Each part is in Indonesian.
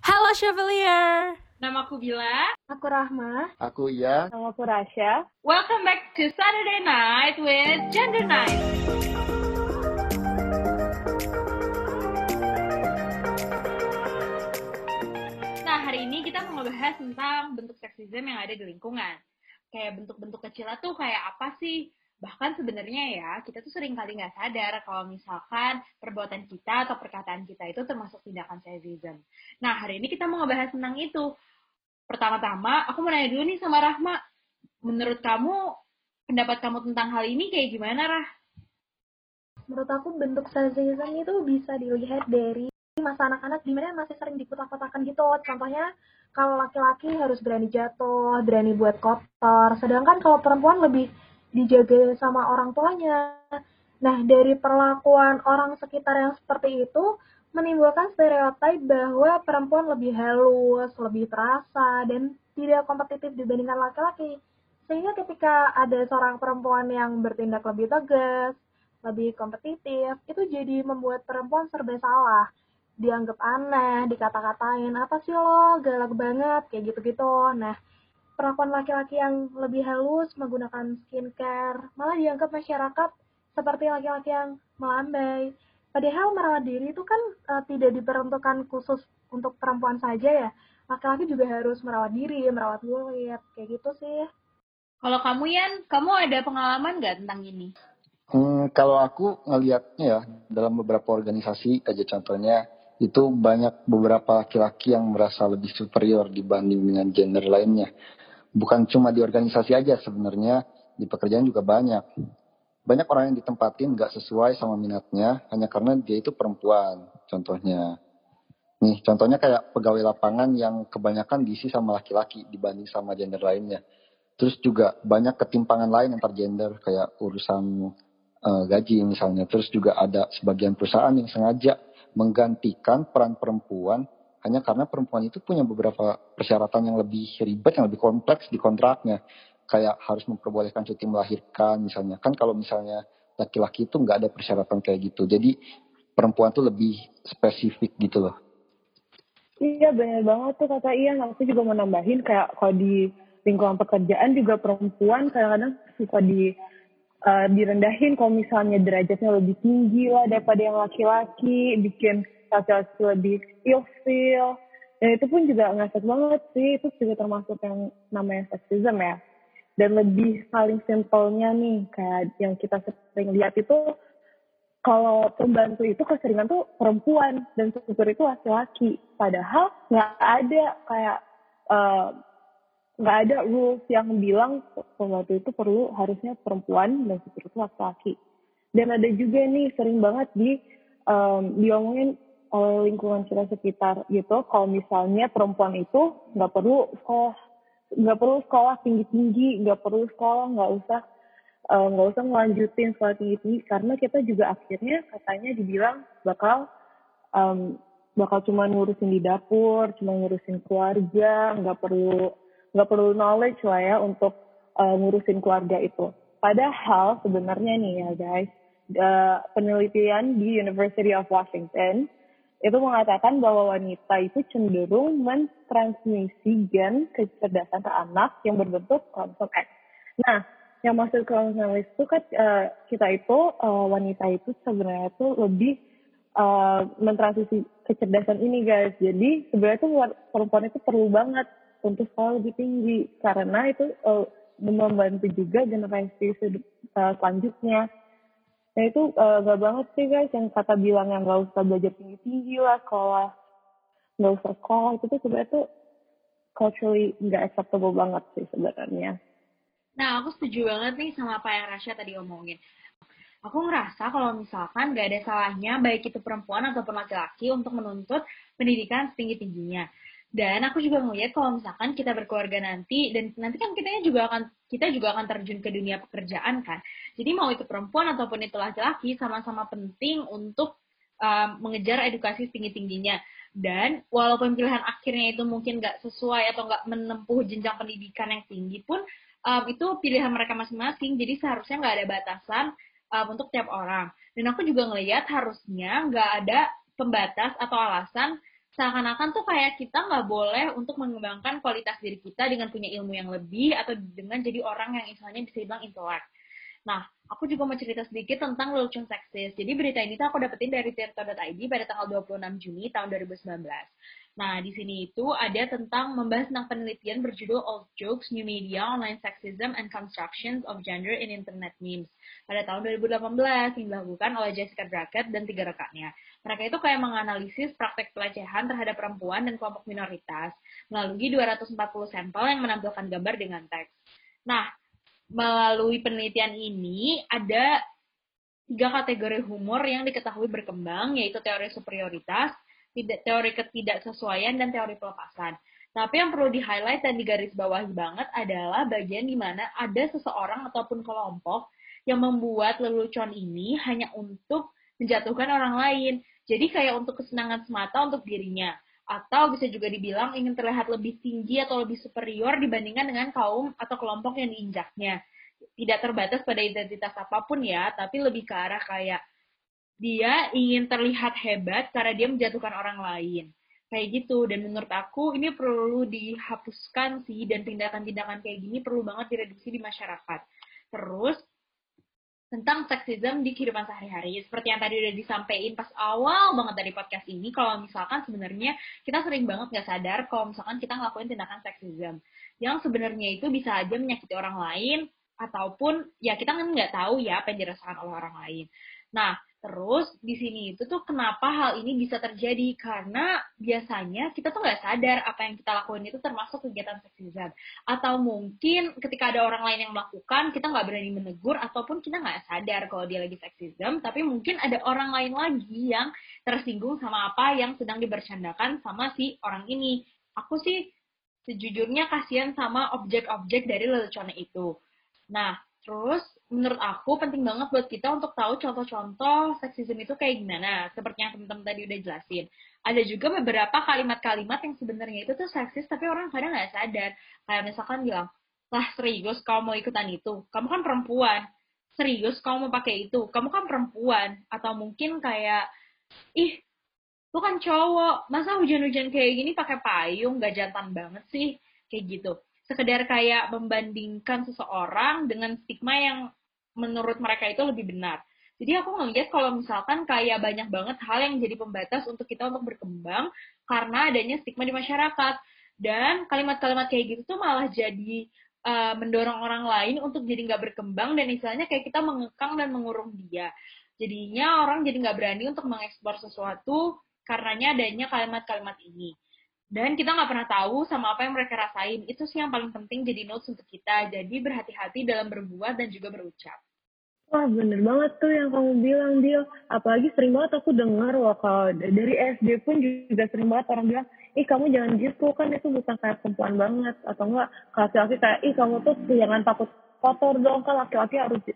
Halo Chevalier. Namaku Bila. Aku Rahma. Aku Iya. Namaku Rasha. Welcome back to Saturday Night with Gender Night. Nah, hari ini kita mau ngebahas tentang bentuk seksisme yang ada di lingkungan. Kayak bentuk-bentuk kecil tuh kayak apa sih? Bahkan sebenarnya ya, kita tuh sering kali nggak sadar kalau misalkan perbuatan kita atau perkataan kita itu termasuk tindakan seksisme. Nah, hari ini kita mau ngebahas tentang itu. Pertama-tama, aku mau nanya dulu nih sama Rahma. Menurut kamu, pendapat kamu tentang hal ini kayak gimana, Rah? Menurut aku, bentuk sexism itu bisa dilihat dari masa anak-anak di mana masih sering dikutak-kutakan gitu. Contohnya, kalau laki-laki harus berani jatuh, berani buat kotor. Sedangkan kalau perempuan lebih dijaga sama orang tuanya. Nah, dari perlakuan orang sekitar yang seperti itu, menimbulkan stereotip bahwa perempuan lebih halus, lebih terasa, dan tidak kompetitif dibandingkan laki-laki. Sehingga ketika ada seorang perempuan yang bertindak lebih tegas, lebih kompetitif, itu jadi membuat perempuan serba salah. Dianggap aneh, dikata-katain, apa sih lo, galak banget, kayak gitu-gitu. Nah, perempuan laki-laki yang lebih halus menggunakan skincare, malah dianggap masyarakat seperti laki-laki yang melambai. Padahal merawat diri itu kan tidak diperuntukkan khusus untuk perempuan saja ya. Laki-laki juga harus merawat diri, merawat kulit, kayak gitu sih. Kalau kamu Yan, kamu ada pengalaman nggak tentang ini? Kalau aku ngelihatnya ya, dalam beberapa organisasi aja contohnya, itu banyak beberapa laki-laki yang merasa lebih superior dibanding dengan gender lainnya. Bukan cuma di organisasi aja sebenarnya, di pekerjaan juga banyak. Banyak orang yang ditempatin gak sesuai sama minatnya hanya karena dia itu perempuan, contohnya. Nih, contohnya kayak pegawai lapangan yang kebanyakan diisi sama laki-laki dibanding sama gender lainnya. Terus juga banyak ketimpangan lain antar gender, kayak urusan gaji misalnya. Terus juga ada sebagian perusahaan yang sengaja menggantikan peran perempuan hanya karena perempuan itu punya beberapa persyaratan yang lebih ribet, yang lebih kompleks di kontraknya. Kayak harus memperbolehkan cuti melahirkan misalnya. Kan kalau misalnya laki-laki itu nggak ada persyaratan kayak gitu. Jadi perempuan tuh lebih spesifik gitu loh. Iya benar banget tuh kata Ian. Aku juga mau nambahin kayak kalau di lingkungan pekerjaan juga perempuan kadang-kadang suka direndahin kalau misalnya derajatnya lebih tinggi lah daripada yang laki-laki. Bikin laki-laki lebih ill-feel. Dan itu pun juga ngasih banget sih. Itu juga termasuk yang namanya sexism ya. Dan lebih paling simpelnya nih, kayak yang kita sering lihat itu, kalau pembantu itu keseringan tuh perempuan, dan supir itu laki-laki. Padahal nggak ada kayak, nggak ada rules yang bilang pembantu itu perlu harusnya perempuan, dan supir itu laki-laki. Dan ada juga nih, sering banget diomongin oleh lingkungan kita sekitar gitu, kalau misalnya perempuan itu nggak perlu sekolah. Nggak perlu sekolah tinggi-tinggi, nggak perlu sekolah, nggak usah melanjutin sekolah tinggi-tinggi, karena kita juga akhirnya katanya dibilang bakal cuma ngurusin di dapur, cuma ngurusin keluarga, nggak perlu knowledge lah ya untuk ngurusin keluarga itu. Padahal sebenarnya nih ya guys, penelitian di University of Washington itu mengatakan bahwa wanita itu cenderung mentransmisi gen kecerdasan ke anak yang berbentuk kromosom X. Nah, yang maksud kromosom X itu kan kita itu wanita itu sebenarnya itu lebih mentransmisi kecerdasan ini guys. Jadi sebenarnya itu perempuan itu perlu banget untuk sekolah lebih tinggi karena itu membantu juga generasi selanjutnya. Nah itu gak banget sih guys yang kata bilang yang gak usah belajar tinggi-tinggi lah, sekolah, gak usah sekolah, itu tuh sebenarnya tuh culturally gak acceptable banget sih sebenarnya. Nah aku setuju banget nih sama apa yang Rasha tadi omongin. Aku ngerasa kalau misalkan gak ada salahnya baik itu perempuan ataupun laki-laki untuk menuntut pendidikan setinggi-tingginya. Dan aku juga ngeliat kalau misalkan kita berkeluarga nanti, dan nanti kan kita juga akan terjun ke dunia pekerjaan kan. Jadi mau itu perempuan ataupun itu laki-laki sama-sama penting untuk mengejar edukasi setinggi-tingginya. Dan walaupun pilihan akhirnya itu mungkin nggak sesuai atau nggak menempuh jenjang pendidikan yang tinggi pun, itu pilihan mereka masing-masing. Jadi seharusnya nggak ada batasan untuk tiap orang. Dan aku juga ngeliat harusnya nggak ada pembatas atau alasan seakan-akan tuh kayak kita nggak boleh untuk mengembangkan kualitas diri kita dengan punya ilmu yang lebih atau dengan jadi orang yang misalnya bisa bilang intelek. Nah, aku juga mau cerita sedikit tentang lelucon seksis. Jadi berita ini tuh aku dapetin dari Tempo.id pada tanggal 26 Juni tahun 2019. Nah, di sini itu ada tentang membahas tentang penelitian berjudul Old Jokes, New Media, Online Sexism, and Constructions of Gender in Internet Memes pada tahun 2018 yang dilakukan oleh Jessica Brackett dan 3 rekannya. Mereka itu kayak menganalisis praktek pelecehan terhadap perempuan dan kelompok minoritas melalui 240 sampel yang menampilkan gambar dengan teks. Nah, melalui penelitian ini ada 3 kategori humor yang diketahui berkembang, yaitu teori superioritas, teori ketidaksesuaian, dan teori pelepasan. Tapi yang perlu di-highlight dan digarisbawahi banget adalah bagian di mana ada seseorang ataupun kelompok yang membuat lelucon ini hanya untuk menjatuhkan orang lain. Jadi kayak untuk kesenangan semata untuk dirinya. Atau bisa juga dibilang ingin terlihat lebih tinggi atau lebih superior dibandingkan dengan kaum atau kelompok yang diinjaknya. Tidak terbatas pada identitas apapun ya, tapi lebih ke arah kayak dia ingin terlihat hebat karena dia menjatuhkan orang lain. Kayak gitu, dan menurut aku ini perlu dihapuskan sih, dan tindakan-tindakan kayak gini perlu banget direduksi di masyarakat. Terus, tentang seksisme di kehidupan sehari-hari. Seperti yang tadi udah disampaikan pas awal banget dari podcast ini, kalau misalkan sebenarnya kita sering banget nggak sadar kalau misalkan kita ngelakuin tindakan seksisme. Yang sebenarnya itu bisa aja menyakiti orang lain, ataupun ya kita kan nggak tahu ya apa yang dirasakan oleh orang lain. Nah, terus di sini itu tuh kenapa hal ini bisa terjadi? Karena biasanya kita tuh nggak sadar apa yang kita lakuin itu termasuk kegiatan seksisme. Atau mungkin ketika ada orang lain yang melakukan, kita nggak berani menegur, ataupun kita nggak sadar kalau dia lagi seksisme, tapi mungkin ada orang lain lagi yang tersinggung sama apa yang sedang dibercandakan sama si orang ini. Aku sih sejujurnya kasihan sama objek-objek dari lelucon itu. Nah, terus, menurut aku penting banget buat kita untuk tahu contoh-contoh seksisme itu kayak gimana, seperti yang teman-teman tadi udah jelasin. Ada juga beberapa kalimat-kalimat yang sebenarnya itu tuh seksis, tapi orang kadang nggak sadar. Kayak misalkan bilang, lah serius kamu mau ikutan itu? Kamu kan perempuan. Serius kamu mau pakai itu? Kamu kan perempuan. Atau mungkin kayak, ih, lu kan cowok. Masa hujan-hujan kayak gini pakai payung? Gak jantan banget sih. Kayak gitu. Sekedar kayak membandingkan seseorang dengan stigma yang menurut mereka itu lebih benar. Jadi aku ngeliat kalau misalkan kayak banyak banget hal yang jadi pembatas untuk kita untuk berkembang karena adanya stigma di masyarakat. Dan kalimat-kalimat kayak gitu tuh malah jadi mendorong orang lain untuk jadi nggak berkembang, dan istilahnya kayak kita mengekang dan mengurung dia. Jadinya orang jadi nggak berani untuk mengeksplor sesuatu karenanya adanya kalimat-kalimat ini. Dan kita nggak pernah tahu sama apa yang mereka rasain. Itu sih yang paling penting jadi notes untuk kita. Jadi berhati-hati dalam berbuat dan juga berucap. Wah, bener banget tuh yang kamu bilang, Dil. Apalagi sering banget aku dengar, wah kalau dari SD pun juga sering banget orang bilang, ih kamu jangan gitu, kan itu bukan kayak perempuan banget. Atau enggak, kalau laki-laki kayak, ih kamu tuh jangan takut kotor dong, kan laki-laki harus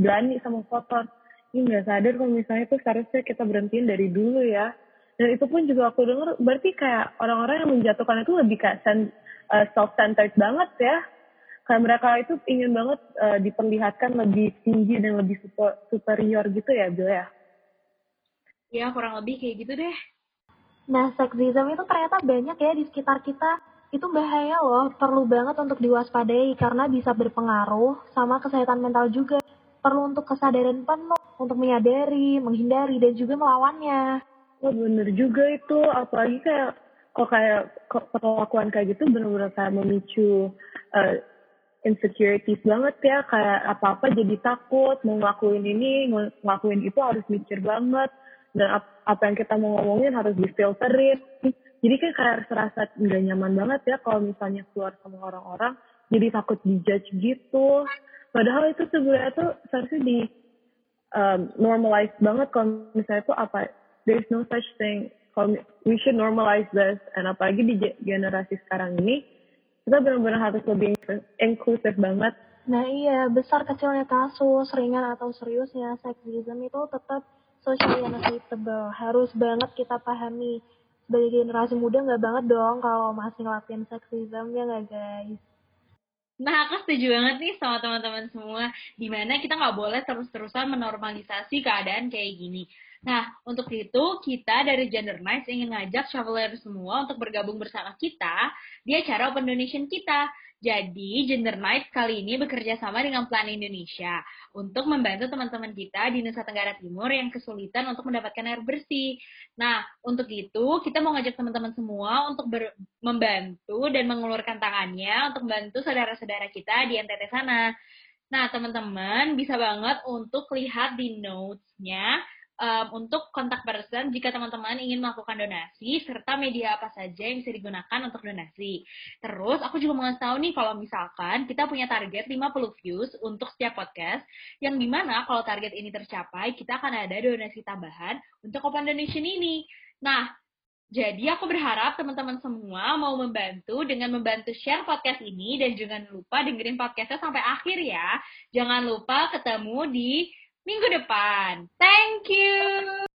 berani sama kotor. Ini nggak sadar kalau misalnya itu seharusnya kita berhentiin dari dulu ya. Dan itu pun juga aku dengar, berarti kayak orang-orang yang menjatuhkan itu lebih kayak self-centered banget ya. Kayak mereka itu ingin banget diperlihatkan lebih tinggi dan lebih superior gitu ya, Bila ya? Ya, kurang lebih kayak gitu deh. Nah, seksisme itu ternyata banyak ya di sekitar kita. Itu bahaya loh, perlu banget untuk diwaspadai karena bisa berpengaruh sama kesehatan mental juga. Perlu untuk kesadaran penuh, untuk menyadari, menghindari, dan juga melawannya. Oh bener juga itu, apalagi kayak kok kayak perlakuan kayak gitu benar-benar kayak memicu insecurities banget ya, kayak apa-apa jadi takut, mau ngelakuin ini, ngelakuin itu harus mikir banget, dan apa yang kita mau ngomongin harus difilterin. Jadi kayak serasa nggak nyaman banget ya kalau misalnya keluar sama orang-orang, jadi takut dijudge gitu. Padahal itu sebenarnya tuh seharusnya di normalize banget kalau misalnya tuh apa. There's no such thing. We should normalize this. And apalagi di generasi sekarang ini, kita benar-benar harus lebih inklusif banget. Nah iya, besar kecilnya kasus, ringan atau seriusnya, seksisme itu tetap socially unacceptable. Harus banget kita pahami. Sebagai generasi muda nggak banget dong kalau masih ngelakuin seksisme, ya nggak guys? Nah, aku setuju banget nih sama teman-teman semua. Dimana kita nggak boleh terus-terusan menormalisasi keadaan kayak gini. Nah, untuk itu kita dari Gender Nights ingin ngajak Chevalier semua untuk bergabung bersama kita di acara Open Donation kita. Jadi, Gender Nights kali ini bekerja sama dengan Plan Indonesia untuk membantu teman-teman kita di Nusa Tenggara Timur yang kesulitan untuk mendapatkan air bersih. Nah, untuk itu kita mau ngajak teman-teman semua untuk membantu dan mengulurkan tangannya untuk membantu saudara-saudara kita di NTT sana. Nah, teman-teman bisa banget untuk lihat di notes-nya untuk kontak person jika teman-teman ingin melakukan donasi, serta media apa saja yang bisa digunakan untuk donasi. Terus, aku juga mau ngasih tahu nih kalau misalkan kita punya target 50 views untuk setiap podcast, yang dimana kalau target ini tercapai, kita akan ada donasi tambahan untuk Open Donation ini. Nah, jadi aku berharap teman-teman semua mau membantu dengan membantu share podcast ini dan jangan lupa dengerin podcastnya sampai akhir ya. Jangan lupa ketemu di minggu depan. Thank you!